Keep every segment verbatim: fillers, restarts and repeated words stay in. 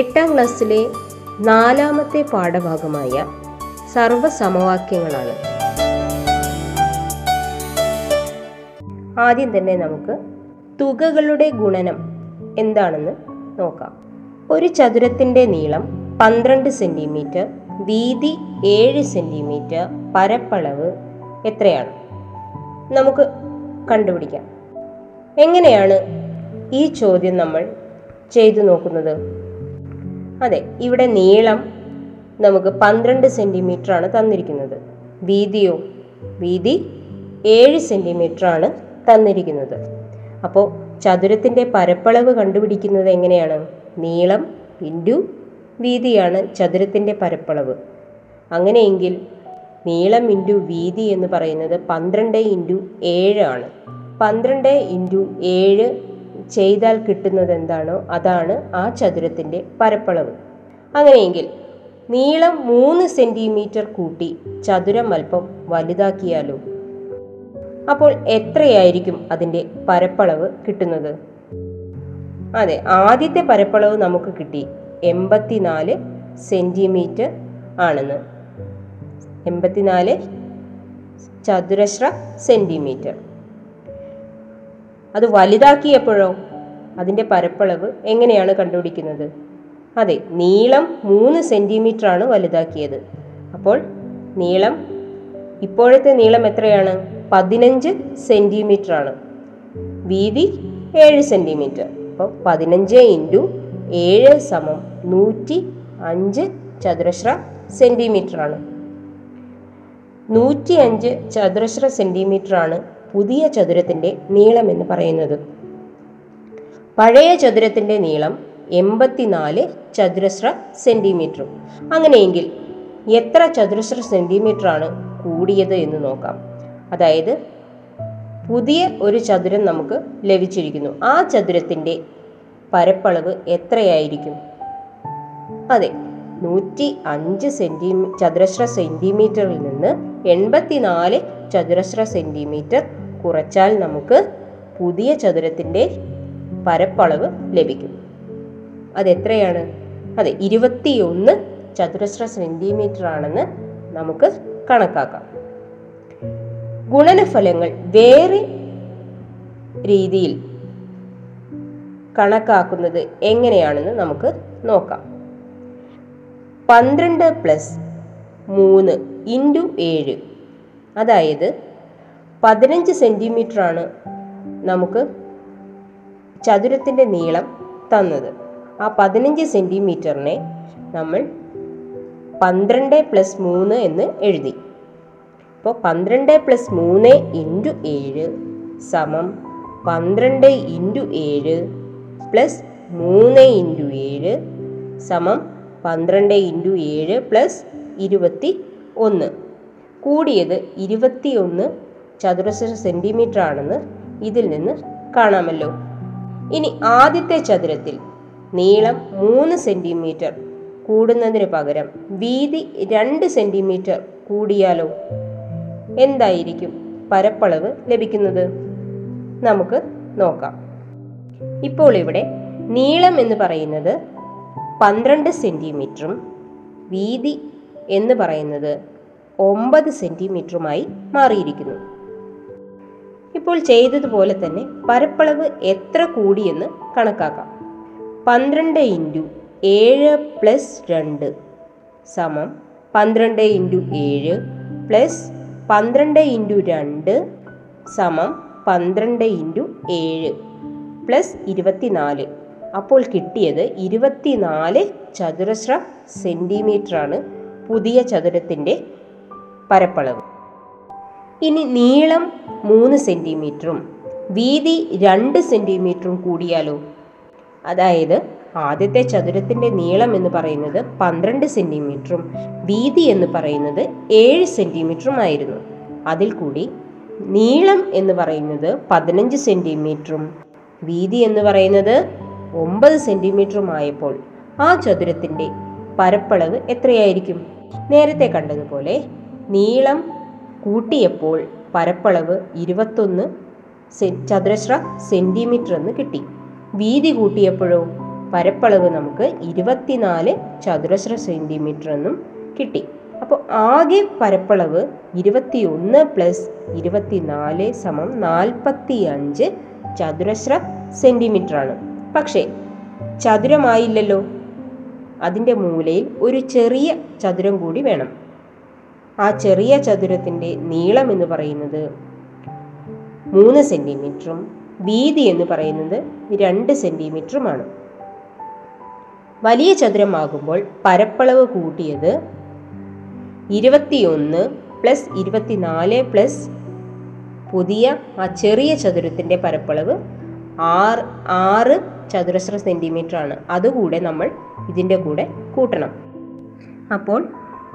എട്ടാം ക്ലാസ്സിലെ നാലാമത്തെ പാഠഭാഗമായ സർവസമവാക്യങ്ങളാണ്. ആദ്യം തന്നെ നമുക്ക് തുകകളുടെ ഗുണനം എന്താണെന്ന് നോക്കാം. ഒരു ചതുരത്തിൻ്റെ നീളം പന്ത്രണ്ട് സെൻറ്റിമീറ്റർ, വീതി ഏഴ് സെൻറ്റിമീറ്റർ, പരപ്പളവ് എത്രയാണ് നമുക്ക് കണ്ടുപിടിക്കാം. എങ്ങനെയാണ് ഈ ചോദ്യം നമ്മൾ ചെയ്തു നോക്കുന്നത്? അതെ, ഇവിടെ നീളം നമുക്ക് പന്ത്രണ്ട് സെൻറ്റിമീറ്ററാണ് തന്നിരിക്കുന്നത്. വീതിയോ? വീതി ഏഴ് സെൻറ്റിമീറ്ററാണ് തന്നിരിക്കുന്നത്. അപ്പോൾ ചതുരത്തിൻ്റെ പരപ്പളവ് കണ്ടുപിടിക്കുന്നത് എങ്ങനെയാണ്? നീളം ഇൻറ്റു വീതിയാണ് ചതുരത്തിൻ്റെ പരപ്പളവ്. അങ്ങനെയെങ്കിൽ നീളം ഇൻറ്റു വീതി എന്ന് പറയുന്നത് പന്ത്രണ്ട് ഇൻറ്റു ഏഴാണ്. പന്ത്രണ്ട് ഇൻറ്റു ഏഴ് ചെയ്താൽ കിട്ടുന്നത് എന്താണോ അതാണ് ആ ചതുരത്തിൻ്റെ പരപ്പളവ്. അങ്ങനെയെങ്കിൽ നീളം മൂന്ന് സെൻറ്റിമീറ്റർ കൂട്ടി ചതുരം അല്പം വലുതാക്കിയാലോ? അപ്പോൾ എത്രയായിരിക്കും അതിൻ്റെ പരപ്പളവ് കിട്ടുന്നത്? അതെ, ആദ്യത്തെ പരപ്പളവ് നമുക്ക് കിട്ടി എൺപത്തിനാല് സെൻറ്റിമീറ്റർ ആണെന്ന്. എൺപത്തിനാല് ചതുരശ്ര സെൻറ്റിമീറ്റർ. അത് വലുതാക്കിയപ്പോഴോ? അതിൻ്റെ പരപ്പളവ് എങ്ങനെയാണ് കണ്ടുപിടിക്കുന്നത്? അതെ, നീളം മൂന്ന് സെൻറ്റിമീറ്ററാണ് വലുതാക്കിയത്. അപ്പോൾ നീളം, ഇപ്പോഴത്തെ നീളം എത്രയാണ്? പതിനഞ്ച് സെൻറ്റിമീറ്ററാണ്. വീതി ഏഴ് സെൻറ്റിമീറ്റർ. അപ്പോൾ പതിനഞ്ച് ഇൻറ്റു ഏഴ് സമം നൂറ്റി അഞ്ച് ചതുരശ്ര സെൻറ്റിമീറ്ററാണ്. നൂറ്റി അഞ്ച് ചതുരശ്ര സെൻറ്റിമീറ്ററാണ് പുതിയ ചതുരത്തിൻ്റെ നീളം എന്ന് പറയുന്നത്. പഴയ ചതുരത്തിൻ്റെ നീളം എൺപത്തിനാല് ചതുരശ്ര സെൻറ്റിമീറ്ററും. അങ്ങനെയെങ്കിൽ എത്ര ചതുരശ്ര സെൻറ്റിമീറ്ററാണ് കൂടിയത് എന്ന് നോക്കാം. അതായത് പുതിയ ഒരു ചതുരം നമുക്ക് ലഭിച്ചിരിക്കുന്നു. ആ ചതുരത്തിൻ്റെ പരപ്പളവ് എത്രയായിരിക്കും? അതെ, നൂറ്റി അഞ്ച് സെൻറ്റി ചതുരശ്ര സെൻറ്റിമീറ്ററിൽ നിന്ന് എൺപത്തിനാല് ചതുരശ്ര സെൻറ്റിമീറ്റർ കുറച്ചാൽ നമുക്ക് പുതിയ ചതുരത്തിൻ്റെ പരപ്പളവ് ലഭിക്കും. അതെത്രയാണ്? അതെ, ഇരുപത്തിയൊന്ന് ചതുരശ്ര സെൻറ്റിമീറ്റർ ആണെന്ന് നമുക്ക് കണക്കാക്കാം. ഗുണനഫലങ്ങൾ വേറെ രീതിയിൽ കണക്കാക്കുന്നത് എങ്ങനെയാണെന്ന് നമുക്ക് നോക്കാം. പന്ത്രണ്ട് പ്ലസ് മൂന്ന് ഇൻറ്റു ഏഴ്, അതായത് പതിനഞ്ച് സെൻറ്റിമീറ്ററാണ് നമുക്ക് ചതുരത്തിൻ്റെ നീളം തന്നത്. ആ പതിനഞ്ച് സെൻറ്റിമീറ്ററിനെ നമ്മൾ പന്ത്രണ്ട് പ്ലസ് മൂന്ന് എന്ന് എഴുതി. അപ്പോൾ പന്ത്രണ്ട് പ്ലസ് മൂന്ന് ഇൻറ്റു ഏഴ് സമം പന്ത്രണ്ട് ഇൻറ്റു ഏഴ് പ്ലസ് മൂന്ന് ഇൻറ്റു ഏഴ് സമം പന്ത്രണ്ട് ഇൻറ്റു ഏഴ് പ്ലസ് ഇരുപത്തി ഒന്ന്. കൂടിയത് ഇരുപത്തിയൊന്ന് ചതുരശ്ര സെൻറ്റിമീറ്റർ ആണെന്ന് ഇതിൽ നിന്ന് കാണാമല്ലോ. ഇനി ആദ്യത്തെ ചതുരത്തിൽ നീളം മൂന്ന് സെൻറ്റിമീറ്റർ കൂടുന്നതിന് പകരം വീതി രണ്ട് സെൻറ്റിമീറ്റർ കൂടിയാലോ? എന്തായിരിക്കും പരപ്പളവ് ലഭിക്കുന്നത്? നമുക്ക് നോക്കാം. ഇപ്പോൾ ഇവിടെ നീളം എന്ന് പറയുന്നത് പന്ത്രണ്ട് സെൻറ്റിമീറ്ററും വീതി എന്ന് പറയുന്നത് ഒമ്പത് സെൻറ്റിമീറ്ററുമായി മാറിയിരിക്കുന്നു. ഇപ്പോൾ ചെയ്തതുപോലെ തന്നെ പരപ്പളവ് എത്ര കൂടിയെന്ന് കണക്കാക്കാം. പന്ത്രണ്ട് ഇൻറ്റു ഏഴ് പ്ലസ് രണ്ട് സമം പന്ത്രണ്ട് ഇൻറ്റു ഏഴ് പ്ലസ് പന്ത്രണ്ട് ഇൻറ്റു രണ്ട് സമം പന്ത്രണ്ട് ഇൻറ്റു ഏഴ് പ്ലസ് ഇരുപത്തിനാല്. അപ്പോൾ കിട്ടിയത് ഇരുപത്തിനാല് ചതുരശ്ര സെൻറ്റിമീറ്ററാണ് പുതിയ ചതുരത്തിൻ്റെ പരപ്പളവ്. ഇനി നീളം മൂന്ന് സെൻറ്റിമീറ്ററും വീതി രണ്ട് സെൻറ്റിമീറ്ററും കൂടിയാലോ? അതായത് ആദ്യത്തെ ചതുരത്തിൻ്റെ നീളം എന്ന് പറയുന്നത് പന്ത്രണ്ട് സെൻറ്റിമീറ്ററും വീതി എന്ന് പറയുന്നത് ഏഴ് സെൻറ്റിമീറ്ററുമായിരുന്നു. അതിൽ കൂടി നീളം എന്ന് പറയുന്നത് പതിനഞ്ച് സെൻറ്റിമീറ്ററും വീതി എന്ന് പറയുന്നത് ഒമ്പത് സെൻറ്റിമീറ്ററുമായപ്പോൾ ആ ചതുരത്തിൻ്റെ പരപ്പളവ് എത്രയായിരിക്കും? നേരത്തെ കണ്ടതുപോലെ നീളം കൂട്ടിയപ്പോൾ പരപ്പളവ് ഇരുപത്തൊന്ന് ചതുരശ്ര സെൻറ്റിമീറ്റർ എന്ന് കിട്ടി. വീതി കൂട്ടിയപ്പോഴോ പരപ്പളവ് നമുക്ക് ഇരുപത്തിനാല് ചതുരശ്ര സെൻറ്റിമീറ്റർ എന്നും കിട്ടി. അപ്പോൾ ആകെ പരപ്പളവ് ഇരുപത്തി ഒന്ന് പ്ലസ് ഇരുപത്തിനാല് സമം നാൽപ്പത്തി അഞ്ച് ചതുരശ്ര സെൻറ്റിമീറ്ററാണ്. പക്ഷേ ചതുരമായില്ലല്ലോ, അതിൻ്റെ മൂലയിൽ ഒരു ചെറിയ ചതുരം കൂടി വേണം. ആ ചെറിയ ചതുരത്തിൻ്റെ നീളം എന്ന് പറയുന്നത് മൂന്ന് സെൻറ്റിമീറ്ററും വീതി എന്ന് പറയുന്നത് രണ്ട് സെൻറ്റിമീറ്ററുമാണ്. വലിയ ചതുരമാകുമ്പോൾ പരപ്പളവ് കൂട്ടിയത് ഇരുപത്തിയൊന്ന് പ്ലസ് ഇരുപത്തിനാല് പ്ലസ് പുതിയ ആ ചെറിയ ചതുരത്തിൻ്റെ പരപ്പളവ് ആറ് ആറ് ചതുരശ്ര സെൻറ്റിമീറ്ററാണ്. അതുകൂടെ നമ്മൾ ഇതിൻ്റെ കൂടെ കൂട്ടണം. അപ്പോൾ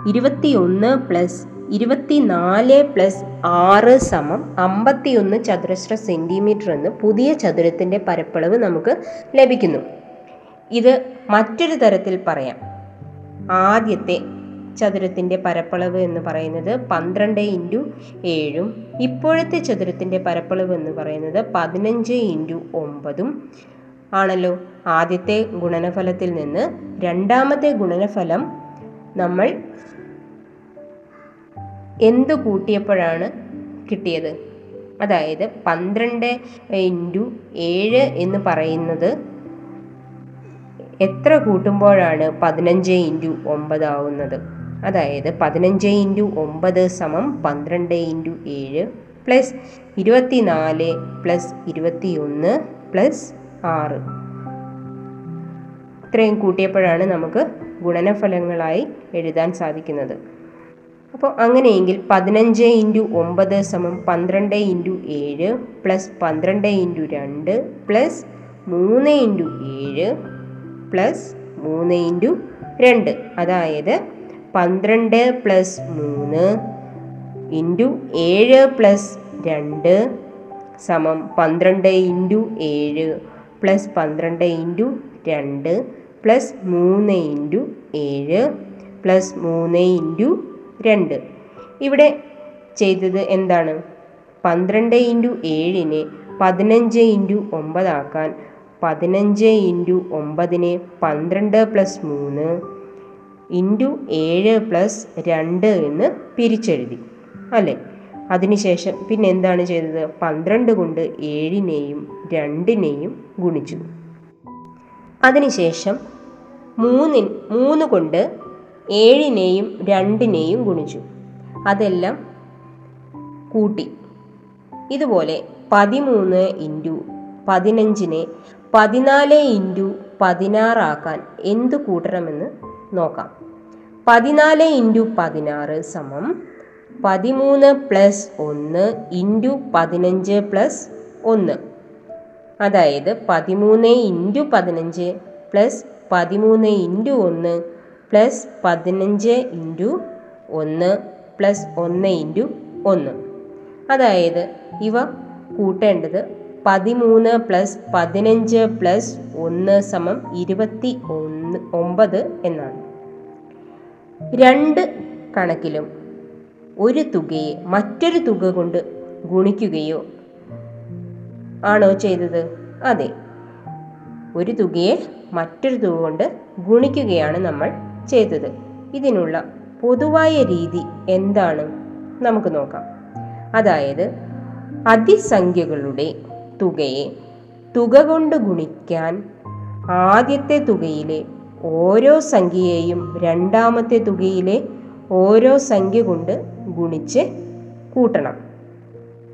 ഇരുപത്തിയൊന്ന് പ്ലസ് ഇരുപത്തിനാല് പ്ലസ് ആറ് സമം അമ്പത്തിയൊന്ന് ചതുരശ്ര സെൻറ്റിമീറ്റർ എന്ന് പുതിയ ചതുരത്തിൻ്റെ പരപ്പളവ് നമുക്ക് ലഭിക്കുന്നു. ഇത് മറ്റൊരു തരത്തിൽ പറയാം. ആദ്യത്തെ ചതുരത്തിൻ്റെ പരപ്പളവ് എന്ന് പറയുന്നത് പന്ത്രണ്ട് ഇൻറ്റു ഏഴും ഇപ്പോഴത്തെ ചതുരത്തിൻ്റെ പരപ്പളവ് എന്ന് പറയുന്നത് പതിനഞ്ച് ഇൻറ്റു ഒമ്പതും ആണല്ലോ. ആദ്യത്തെ ഗുണനഫലത്തിൽ നിന്ന് രണ്ടാമത്തെ ഗുണനഫലം നമ്മൾ എന്ത് കൂട്ടിയപ്പോഴാണ് കിട്ടിയത്? അതായത് പന്ത്രണ്ട് ഇൻറ്റു ഏഴ് എന്ന് പറയുന്നത് എത്ര കൂട്ടുമ്പോഴാണ് പതിനഞ്ച് ഇൻറ്റു ഒമ്പത് ആവുന്നത്? അതായത് പതിനഞ്ച് ഇൻറ്റു ഒമ്പത് സമം പന്ത്രണ്ട് ഇൻറ്റു ഏഴ് പ്ലസ് ഇരുപത്തിനാല് പ്ലസ് ഇരുപത്തിയൊന്ന് പ്ലസ് ആറ്. ഇത്രയും കൂട്ടിയപ്പോഴാണ് നമുക്ക് ഗുണനഫലങ്ങളായി എഴുതാൻ സാധിക്കുന്നത്. അപ്പോൾ അങ്ങനെയെങ്കിൽ പതിനഞ്ച് ഇൻറ്റു ഒമ്പത് സമം പന്ത്രണ്ട് ഇൻറ്റു ഏഴ് പ്ലസ് പന്ത്രണ്ട് ഇൻറ്റു രണ്ട് പ്ലസ് മൂന്ന് ഇൻറ്റു ഏഴ് പ്ലസ് മൂന്ന് ഇൻറ്റു രണ്ട്. അതായത് പന്ത്രണ്ട് പ്ലസ് മൂന്ന് ഇൻറ്റു ഏഴ് പ്ലസ് രണ്ട് സമം പന്ത്രണ്ട് ഇൻറ്റു ഏഴ് പ്ലസ് പന്ത്രണ്ട് ഇൻറ്റു രണ്ട് പ്ലസ് മൂന്ന് ഇൻറ്റു ഏഴ് പ്ലസ് മൂന്ന് ഇൻറ്റു രണ്ട്. ഇവിടെ ചെയ്തത് എന്താണ്? പന്ത്രണ്ട് ഇൻറ്റു ഏഴിനെ പതിനഞ്ച് ഇൻറ്റു ഒമ്പതാക്കാൻ പതിനഞ്ച് ഇൻറ്റു ഒമ്പതിനെ പന്ത്രണ്ട് പ്ലസ് മൂന്ന് ഇൻറ്റു ഏഴ് പ്ലസ് രണ്ട് എന്ന് പിരിച്ചെഴുതി അല്ലേ. അതിനുശേഷം പിന്നെ എന്താണ് ചെയ്തത്? പന്ത്രണ്ട് കൊണ്ട് ഏഴിനെയും രണ്ടിനെയും ഗുണിച്ചു. അതിനുശേഷം മൂന്ന് മൂന്ന് കൊണ്ട് ഏഴിനെയും രണ്ടിനെയും ഗുണിച്ചു. അതെല്ലാം കൂട്ടി. ഇതുപോലെ പതിമൂന്ന് ഇൻറ്റു പതിനഞ്ചിനെ പതിനാല് ഇൻറ്റു പതിനാറാക്കാൻ എന്ത് കൂട്ടണമെന്ന് നോക്കാം. പതിനാല് ഇൻറ്റു പതിനാറ് സമം പതിമൂന്ന് പ്ലസ് ഒന്ന് ഇൻറ്റു പതിനഞ്ച് പ്ലസ് ഒന്ന്. അതായത് പതിമൂന്ന് ഇൻറ്റു പതിനഞ്ച് പ്ലസ് പതിമൂന്ന് ഇൻറ്റു ഒന്ന് പ്ലസ് പതിനഞ്ച് ഇൻറ്റു ഒന്ന് പ്ലസ് ഒന്ന് ഇൻറ്റു ഒന്ന്. അതായത് ഇവ കൂട്ടേണ്ടത് പതിമൂന്ന് പ്ലസ് പതിനഞ്ച് പ്ലസ് ഒന്ന് സമം ഇരുപത്തി ഒന്ന് ഒമ്പത് എന്നാണ്. രണ്ട് കണക്കിലും ഒരു തുകയെ മറ്റൊരു തുക കൊണ്ട് ഗുണിക്കുകയോ ആണോ ചെയ്തത്? അതെ, ഒരു തുകയെ മറ്റൊരു തുക കൊണ്ട് ഗുണിക്കുകയാണ് നമ്മൾ ചെയ്തത്. ഇതിനുള്ള പൊതുവായ രീതി എന്താണ് നമുക്ക് നോക്കാം. അതായത് അതിസംഖ്യകളുടെ തുകയെ തുക കൊണ്ട് ഗുണിക്കാൻ ആദ്യത്തെ തുകയിലെ ഓരോ സംഖ്യയെയും രണ്ടാമത്തെ തുകയിലെ ഓരോ സംഖ്യ കൊണ്ട് ഗുണിച്ച് കൂട്ടണം.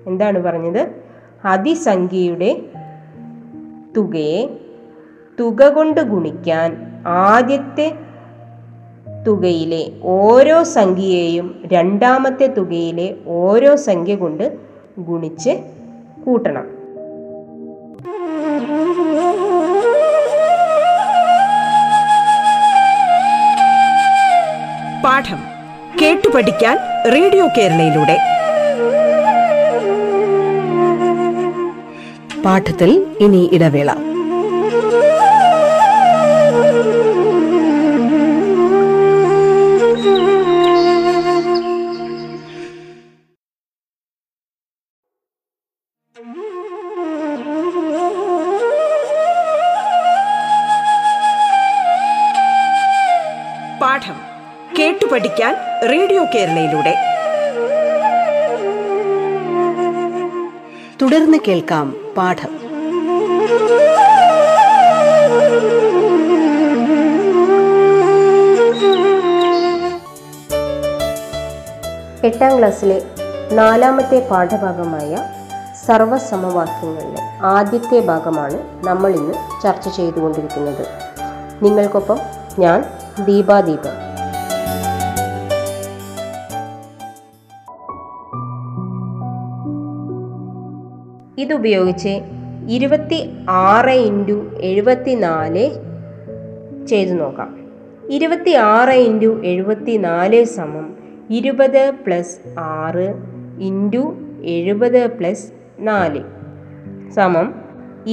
എന്താണ് പറഞ്ഞത്? അതിസംഖ്യയുടെ തുകയെ തുക കൊണ്ട് ഗുണിക്കാൻ ആദ്യത്തെ തുകയിലെ ഓരോ സംഖ്യയെയും രണ്ടാമത്തെ തുകയിലെ ഓരോ സംഖ്യ കൊണ്ട് ഗുണിച്ച് കൂട്ടണം. പാഠം കേട്ടു പഠിക്കാൻ റേഡിയോ കേരളയിലൂടെ. പാഠത്തിൽ ഇനി ഇടവേള. പാഠം കേട്ടു പഠിക്കാൻ റേഡിയോ കേരളയിലൂടെ. തുടർന്ന് കേൾക്കാം പാഠം. എട്ടാം ക്ലാസ്സിലെ നാലാമത്തെ പാഠഭാഗമായ സർവസമവാക്യങ്ങളിലെ ആദ്യത്തെ ഭാഗമാണ് നമ്മൾ ഇന്ന് ചർച്ച ചെയ്തുകൊണ്ടിരിക്കുന്നത്. നിങ്ങൾക്കൊപ്പം ഞാൻ ദീപാദീപ. ഇതുപയോഗിച്ച് ഇരുപത്തി ആറ് ഇൻറ്റു എഴുപത്തി നാല് ചെയ്തു നോക്കാം. ഇരുപത്തി ആറ് ഇൻറ്റു എഴുപത്തി നാല് സമം ഇരുപത് പ്ലസ് ആറ് ഇൻറ്റു എഴുപത് പ്ലസ് നാല് സമം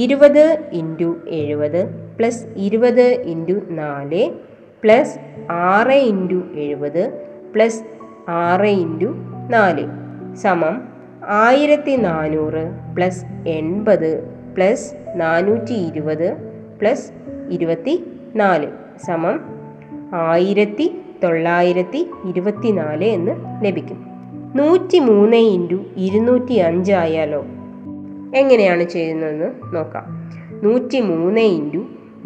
ഇരുപത് ഇൻറ്റു എഴുപത് പ്ലസ് ഇരുപത് ഇൻറ്റു നാല് പ്ലസ് ആറ് ഇൻറ്റു എഴുപത് പ്ലസ് ആറ് ഇൻറ്റു നാല് സമം ആയിരത്തി നാനൂറ് പ്ലസ് എൺപത് പ്ലസ് നാനൂറ്റി ഇരുപത് പ്ലസ് ഇരുപത്തി നാല് സമം ആയിരത്തി തൊള്ളായിരത്തി ഇരുപത്തി നാല് എന്ന് ലഭിക്കും. നൂറ്റി മൂന്ന് ഇൻറ്റു ഇരുന്നൂറ്റി അഞ്ചായാലോ? എങ്ങനെയാണ് ചെയ്യുന്നതെന്ന് നോക്കാം. നൂറ്റി മൂന്ന് ഇൻറ്റു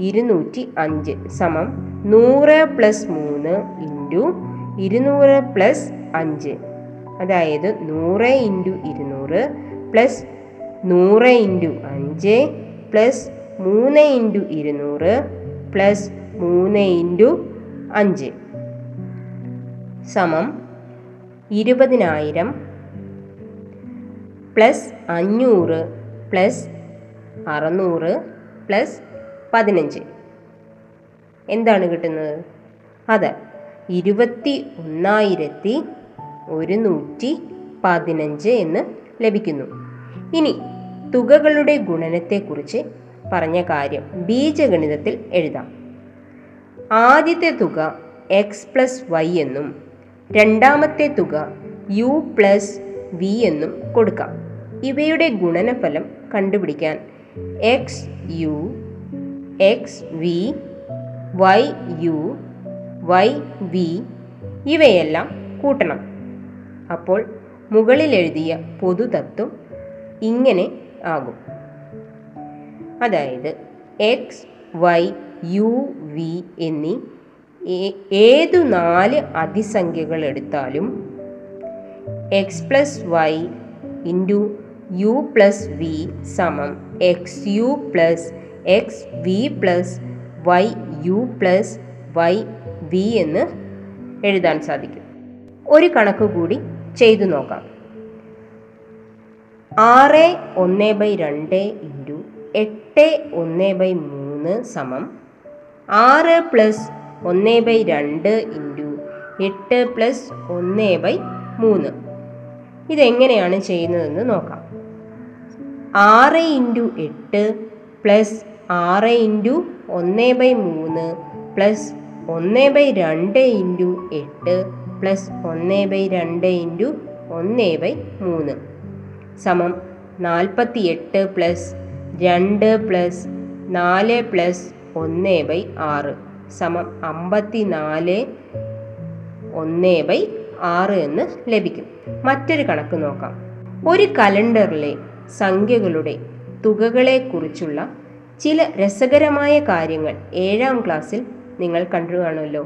ഇരുന്നൂറ്റി അഞ്ച് സമം നൂറ് പ്ലസ് മൂന്ന് ഇൻറ്റു ഇരുന്നൂറ് പ്ലസ് അഞ്ച്, അതായത് നൂറ് ഇൻറ്റു ഇരുന്നൂറ് പ്ലസ് നൂറ് ഇൻറ്റു അഞ്ച് പ്ലസ് മൂന്ന് ഇൻറ്റു ഇരുന്നൂറ് പ്ലസ് മൂന്ന് ഇൻറ്റു അഞ്ച് സമം ഇരുപതിനായിരം പ്ലസ് അഞ്ഞൂറ് പ്ലസ് അറുന്നൂറ് പ്ലസ് പതിനഞ്ച്. എന്താണ് കിട്ടുന്നത്? അതെ, ഇരുപത്തി ഒന്നായിരത്തി ഒരുന്നൂറ്റി പതിനഞ്ച് എന്ന് ലഭിക്കുന്നു. ഇനി തുകകളുടെ ഗുണനത്തെക്കുറിച്ച് പറഞ്ഞ കാര്യം ബീജഗണിതത്തിൽ എഴുതാം. ആദ്യത്തെ തുക എക്സ് പ്ലസ് വൈ എന്നും രണ്ടാമത്തെ തുക യു പ്ലസ് വി എന്നും കൊടുക്കാം. ഇവയുടെ ഗുണനഫലം കണ്ടുപിടിക്കാൻ X U X V Y U Y V ഇവയെല്ലാം കൂട്ടണം. അപ്പോൾ മുകളിലെഴുതിയ പൊതുതത്വം ഇങ്ങനെ ആകും. അതായത് എക്സ് വൈ യു വി എന്നീ ഏതു നാല് അതിസംഖ്യകൾ എടുത്താലും x plus y into u plus v സമം x u plus x v plus y u plus y v എന്ന് എഴുതാൻ സാധിക്കും. ഒരു കണക്ക് കൂടി ചെയ്തു നോക്കാം. ആറ് ഒന്ന് ബൈ രണ്ട് ഇൻറ്റു എട്ട് ഒന്ന് ബൈ മൂന്ന് സമം ആറ് പ്ലസ് ഒന്ന് ബൈ രണ്ട് ഇൻറ്റു എട്ട് പ്ലസ് ഒന്ന് ബൈ മൂന്ന്. ഇതെങ്ങനെയാണ് ചെയ്യുന്നതെന്ന് നോക്കാം. ആറ് ഇൻറ്റു എട്ട് പ്ലസ് ആറ് ഇൻറ്റു ഒന്ന് ബൈ മൂന്ന് പ്ലസ് ഒന്ന് ബൈ രണ്ട് ഇൻറ്റു എട്ട് പ്ലസ് ഒന്ന് ബൈ രണ്ട് ഇൻറ്റു ഒന്ന് ബൈ മൂന്ന് സമം നാൽപ്പത്തി എട്ട് പ്ലസ് രണ്ട് പ്ലസ് നാല് പ്ലസ് ഒന്ന് ബൈ ആറ് സമം അമ്പത്തി നാല് ഒന്ന് ബൈ ആറ് എന്ന് ലഭിക്കും. മറ്റൊരു കണക്ക് നോക്കാം. ഒരു കലണ്ടറിലെ സംഖ്യകളുടെ തുകകളെക്കുറിച്ചുള്ള ചില രസകരമായ കാര്യങ്ങൾ ഏഴാം ക്ലാസ്സിൽ നിങ്ങൾ കണ്ടു കാണുമല്ലോ.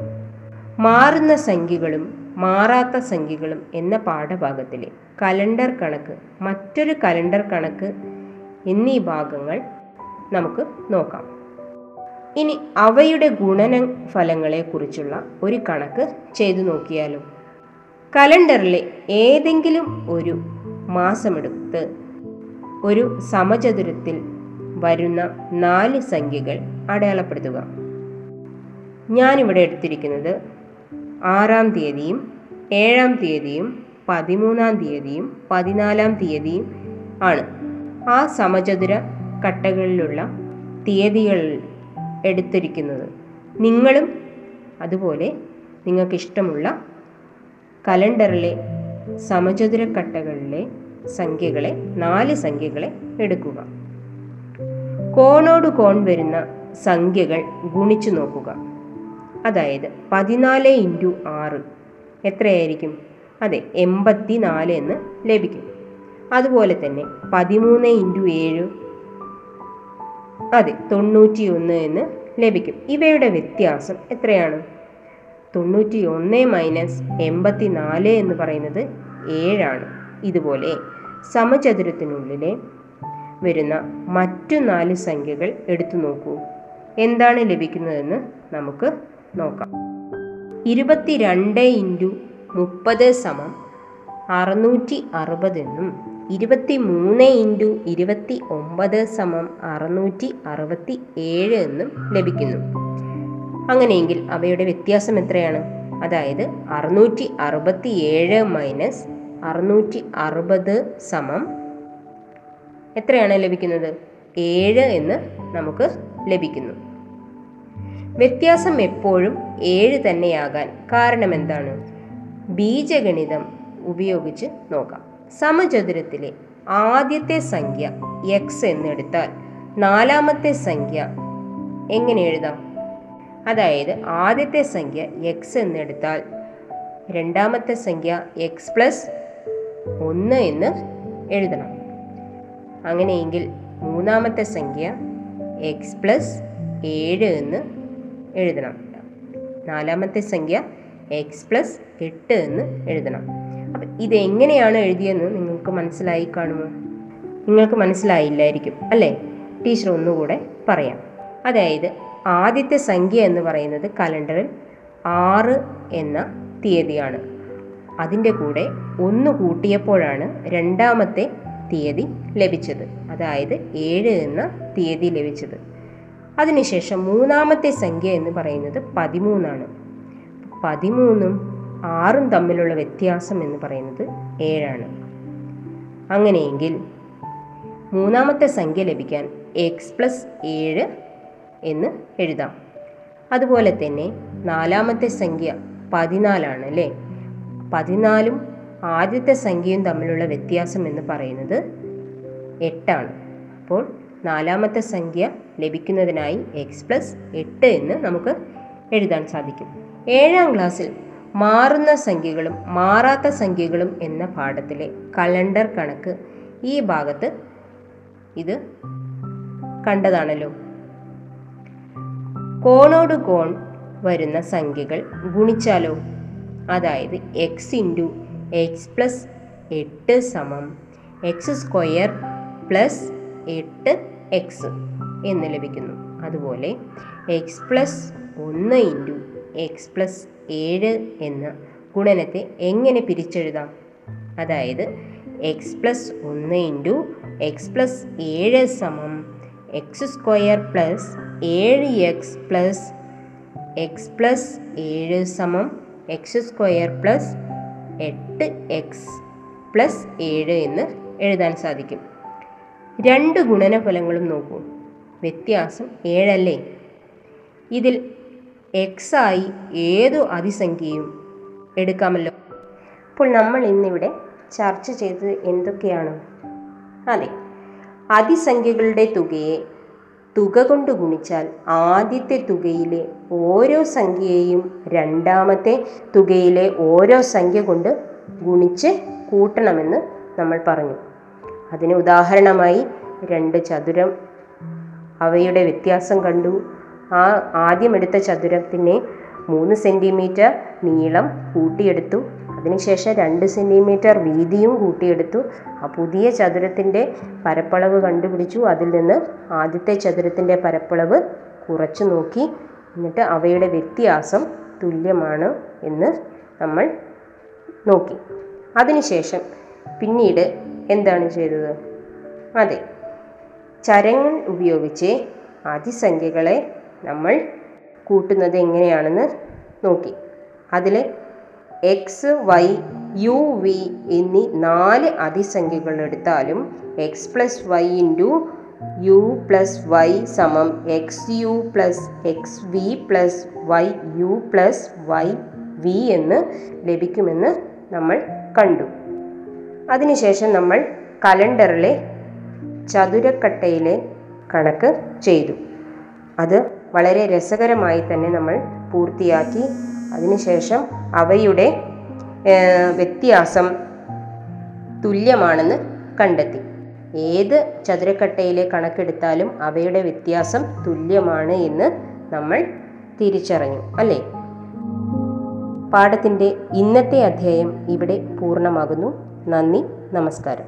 മാറുന്ന സംഖ്യകളും മാറാത്ത സംഖ്യകളും എന്ന പാഠഭാഗത്തിലെ കലണ്ടർ കണക്ക്, മറ്റൊരു കലണ്ടർ കണക്ക് എന്നീ ഭാഗങ്ങൾ നമുക്ക് നോക്കാം. ഇനി അവയുടെ ഗുണന ഫലങ്ങളെക്കുറിച്ചുള്ള ഒരു കണക്ക് ചെയ്തു നോക്കിയാലോ. കലണ്ടറിലെ ഏതെങ്കിലും ഒരു മാസമെടുത്ത് ഒരു സമചതുരത്തിൽ വരുന്ന നാല് സംഖ്യകൾ അടയാളപ്പെടുത്തുക. ഞാനിവിടെ എടുത്തിരിക്കുന്നത് ആറാം തീയതിയും ഏഴാം തീയതിയും പതിമൂന്നാം തീയതിയും പതിനാലാം തീയതിയും ആണ്. ആ സമചതുര കട്ടകളിലുള്ള തീയതികൾ എടുത്തിരിക്കുന്നത്. നിങ്ങളും അതുപോലെ നിങ്ങൾക്കിഷ്ടമുള്ള കലണ്ടറിലെ സമചതുര കട്ടകളിലെ സംഖ്യകളെ, നാല് സംഖ്യകളെ എടുക്കുക. കോണോട് കോൺ വരുന്ന സംഖ്യകൾ ഗുണിച്ചു നോക്കുക. അതായത് പതിനാല് ഇൻറ്റു ആറ് എത്രയായിരിക്കും? അതെ, എൺപത്തി നാല് എന്ന് ലഭിക്കും. അതുപോലെ തന്നെ പതിമൂന്ന് ഇൻറ്റു ഏഴ്, അതെ തൊണ്ണൂറ്റി ഒന്ന് എന്ന് ലഭിക്കും. ഇവയുടെ വ്യത്യാസം എത്രയാണ്? തൊണ്ണൂറ്റി ഒന്ന് മൈനസ് എൺപത്തി നാല് എന്ന് പറയുന്നത് ഏഴാണ്. ഇതുപോലെ സമചതുരത്തിനുള്ളിലെ വരുന്ന മറ്റു നാല് സംഖ്യകൾ എടുത്തു നോക്കൂ. എന്താണ് ലഭിക്കുന്നതെന്ന് നമുക്ക് നോക്കാം. ഇരുപത്തിരണ്ട് ഇൻറ്റു മുപ്പത് സമം അറുന്നൂറ്റി അറുപത് എന്നും ഇരുപത്തി മൂന്ന് ഇൻറ്റു ഇരുപത്തി ഒമ്പത് സമം അറുന്നൂറ്റി അറുപത്തി ഏഴ് എന്നും ലഭിക്കുന്നു. അങ്ങനെയെങ്കിൽ അവയുടെ വ്യത്യാസം എത്രയാണ്? അതായത് അറുന്നൂറ്റി അറുപത്തി ഏഴ് മൈനസ് അറുന്നൂറ്റി അറുപത് സമം എത്രയാണ് ലഭിക്കുന്നത്? ഏഴ് എന്ന് നമുക്ക് ലഭിക്കുന്നു. വ്യത്യാസം എപ്പോഴും ഏഴ് തന്നെയാകാൻ കാരണം എന്താണ്? ബീജഗണിതം ഉപയോഗിച്ച് നോക്കാം. സമചതുരത്തിലെ ആദ്യത്തെ സംഖ്യ എക്സ് എന്നെടുത്താൽ നാലാമത്തെ സംഖ്യ എങ്ങനെ എഴുതാം? അതായത് ആദ്യത്തെ സംഖ്യ എക്സ് എന്നെടുത്താൽ രണ്ടാമത്തെ സംഖ്യ എക്സ് പ്ലസ് ഒന്ന് എന്ന് എഴുതണം. അങ്ങനെയെങ്കിൽ മൂന്നാമത്തെ സംഖ്യ എക്സ് പ്ലസ് ഏഴ് എന്ന് എഴുതണം. നാലാമത്തെ സംഖ്യ എക്സ് പ്ലസ് എട്ട് എന്ന് എഴുതണം. അപ്പം ഇതെങ്ങനെയാണ് എഴുതിയെന്ന് നിങ്ങൾക്ക് മനസ്സിലായി കാണുമോ? നിങ്ങൾക്ക് മനസ്സിലായില്ലായിരിക്കും അല്ലേ? ടീച്ചർ ഒന്നുകൂടെ പറയാം. അതായത് ആദ്യത്തെ സംഖ്യ എന്ന് പറയുന്നത് കലണ്ടറിൽ ആറ് എന്ന തീയതിയാണ്. അതിൻ്റെ കൂടെ ഒന്ന് കൂട്ടിയപ്പോഴാണ് രണ്ടാമത്തെ തീയതി ലഭിച്ചത്, അതായത് ഏഴ് എന്ന തീയതി ലഭിച്ചത്. അതിനുശേഷം മൂന്നാമത്തെ സംഖ്യ എന്ന് പറയുന്നത് പതിമൂന്നാണ്. പതിമൂന്നും ആറും തമ്മിലുള്ള വ്യത്യാസം എന്ന് പറയുന്നത് ഏഴാണ്. അങ്ങനെയെങ്കിൽ മൂന്നാമത്തെ സംഖ്യ ലഭിക്കാൻ എക്സ് പ്ലസ് ഏഴ് എന്ന് എഴുതാം. അതുപോലെ തന്നെ നാലാമത്തെ സംഖ്യ പതിനാലാണ് അല്ലേ? പതിനാലും ആദ്യത്തെ സംഖ്യയും തമ്മിലുള്ള വ്യത്യാസം എന്ന് പറയുന്നത് എട്ടാണ്. അപ്പോൾ നാലാമത്തെ സംഖ്യ ലഭിക്കുന്നതിനായി എക്സ് പ്ലസ് എട്ട് എന്ന് നമുക്ക് എഴുതാൻ സാധിക്കും. ഏഴാം ക്ലാസ്സിൽ മാറുന്ന സംഖ്യകളും മാറാത്ത സംഖ്യകളും എന്ന പാഠത്തിലെ കലണ്ടർ കണക്ക് ഈ ഭാഗത്ത് ഇത് കണ്ടതാണല്ലോ. കോണോട് കോൺ വരുന്ന സംഖ്യകൾ ഗുണിച്ചാലോ? അതായത് എക്സ് ഇൻറ്റു എക്സ് പ്ലസ് എട്ട് സമം എക്സ് സ്ക്വയർ പ്ലസ് എട്ട് എക്സ് എന്ന് ലഭിക്കുന്നു. അതുപോലെ എക്സ് പ്ലസ് ഒന്ന് ഇൻറ്റു എക്സ് പ്ലസ് ഏഴ് എന്ന ഗുണനത്തെ എങ്ങനെ പിരിച്ചെഴുതാം? അതായത് എക്സ് പ്ലസ് ഒന്ന് ഇൻറ്റു എക്സ് പ്ലസ് ഏഴ് സമം എക്സ് സ്ക്വയർ പ്ലസ് ഏഴ് എക്സ് പ്ലസ് എക്സ് പ്ലസ് ഏഴ് സമം എക്സ് സ്ക്വയർ പ്ലസ് എട്ട് എക്സ് പ്ലസ് ഏഴ് എന്ന് എഴുതാൻ സാധിക്കും. രണ്ട് ഗുണനഫലങ്ങളും നോക്കൂ. വ്യത്യാസം ഏഴല്ലേ? ഇതിൽ എക്സായി ഏതു അതിസംഖ്യയും എടുക്കാമല്ലോ. അപ്പോൾ നമ്മൾ ഇന്നിവിടെ ചർച്ച ചെയ്തത് എന്തൊക്കെയാണ്? അതെ, അതിസംഖ്യകളുടെ തുകയെ തുക കൊണ്ട് ഗുണിച്ചാൽ ആദ്യത്തെ തുകയിലെ ഓരോ സംഖ്യയെയും രണ്ടാമത്തെ തുകയിലെ ഓരോ സംഖ്യ കൊണ്ട് ഗുണിച്ച് കൂട്ടണമെന്ന് നമ്മൾ പറഞ്ഞു. അതിന് ഉദാഹരണമായി രണ്ട് ചതുരം, അവയുടെ വ്യത്യാസം കണ്ടു. ആ ആദ്യം എടുത്ത ചതുരത്തിന് മൂന്ന് സെൻറ്റിമീറ്റർ നീളം കൂട്ടിയെടുത്തു, അതിനുശേഷം രണ്ട് സെൻറ്റിമീറ്റർ വീതിയും കൂട്ടിയെടുത്തു. ആ പുതിയ ചതുരത്തിൻ്റെ പരപ്പളവ് കണ്ടുപിടിച്ചു. അതിൽ നിന്ന് ആദ്യത്തെ ചതുരത്തിൻ്റെ പരപ്പളവ് കുറച്ചു നോക്കി. എന്നിട്ട് അവയുടെ വ്യത്യാസം തുല്യമാണ് എന്ന് നമ്മൾ നോക്കി. അതിനുശേഷം പിന്നീട് എന്താണ് ചെയ്തത്? അതെ, ചരങ്ങൾ ഉപയോഗിച്ച് അതിസംഖ്യകളെ നമ്മൾ കൂട്ടുന്നത് എങ്ങനെയാണെന്ന് നോക്കി. അതിൽ എക്സ് വൈ യു വി എന്നീ നാല് അതിസംഖ്യകൾ എടുത്താലും x plus y into u plus y സമം x u plus x v plus y u plus y v എന്ന് ലഭിക്കുമെന്ന് നമ്മൾ കണ്ടു. അതിനുശേഷം നമ്മൾ കലണ്ടറിലെ ചതുരക്കട്ടയിലെ കണക്ക് ചെയ്തു. അത് വളരെ രസകരമായി തന്നെ നമ്മൾ പൂർത്തിയാക്കി. അതിനുശേഷം അവയുടെ വ്യത്യാസം തുല്യമാണെന്ന് കണ്ടെത്തി. ഏത് ചതുരക്കട്ടയിലെ കണക്കെടുത്താലും അവയുടെ വ്യത്യാസം തുല്യമാണ് എന്ന് നമ്മൾ തിരിച്ചറിഞ്ഞു, അല്ലേ? പാഠത്തിൻ്റെ ഇന്നത്തെ അധ്യായം ഇവിടെ പൂർണ്ണമാകുന്നു. നന്ദി, നമസ്കാരം.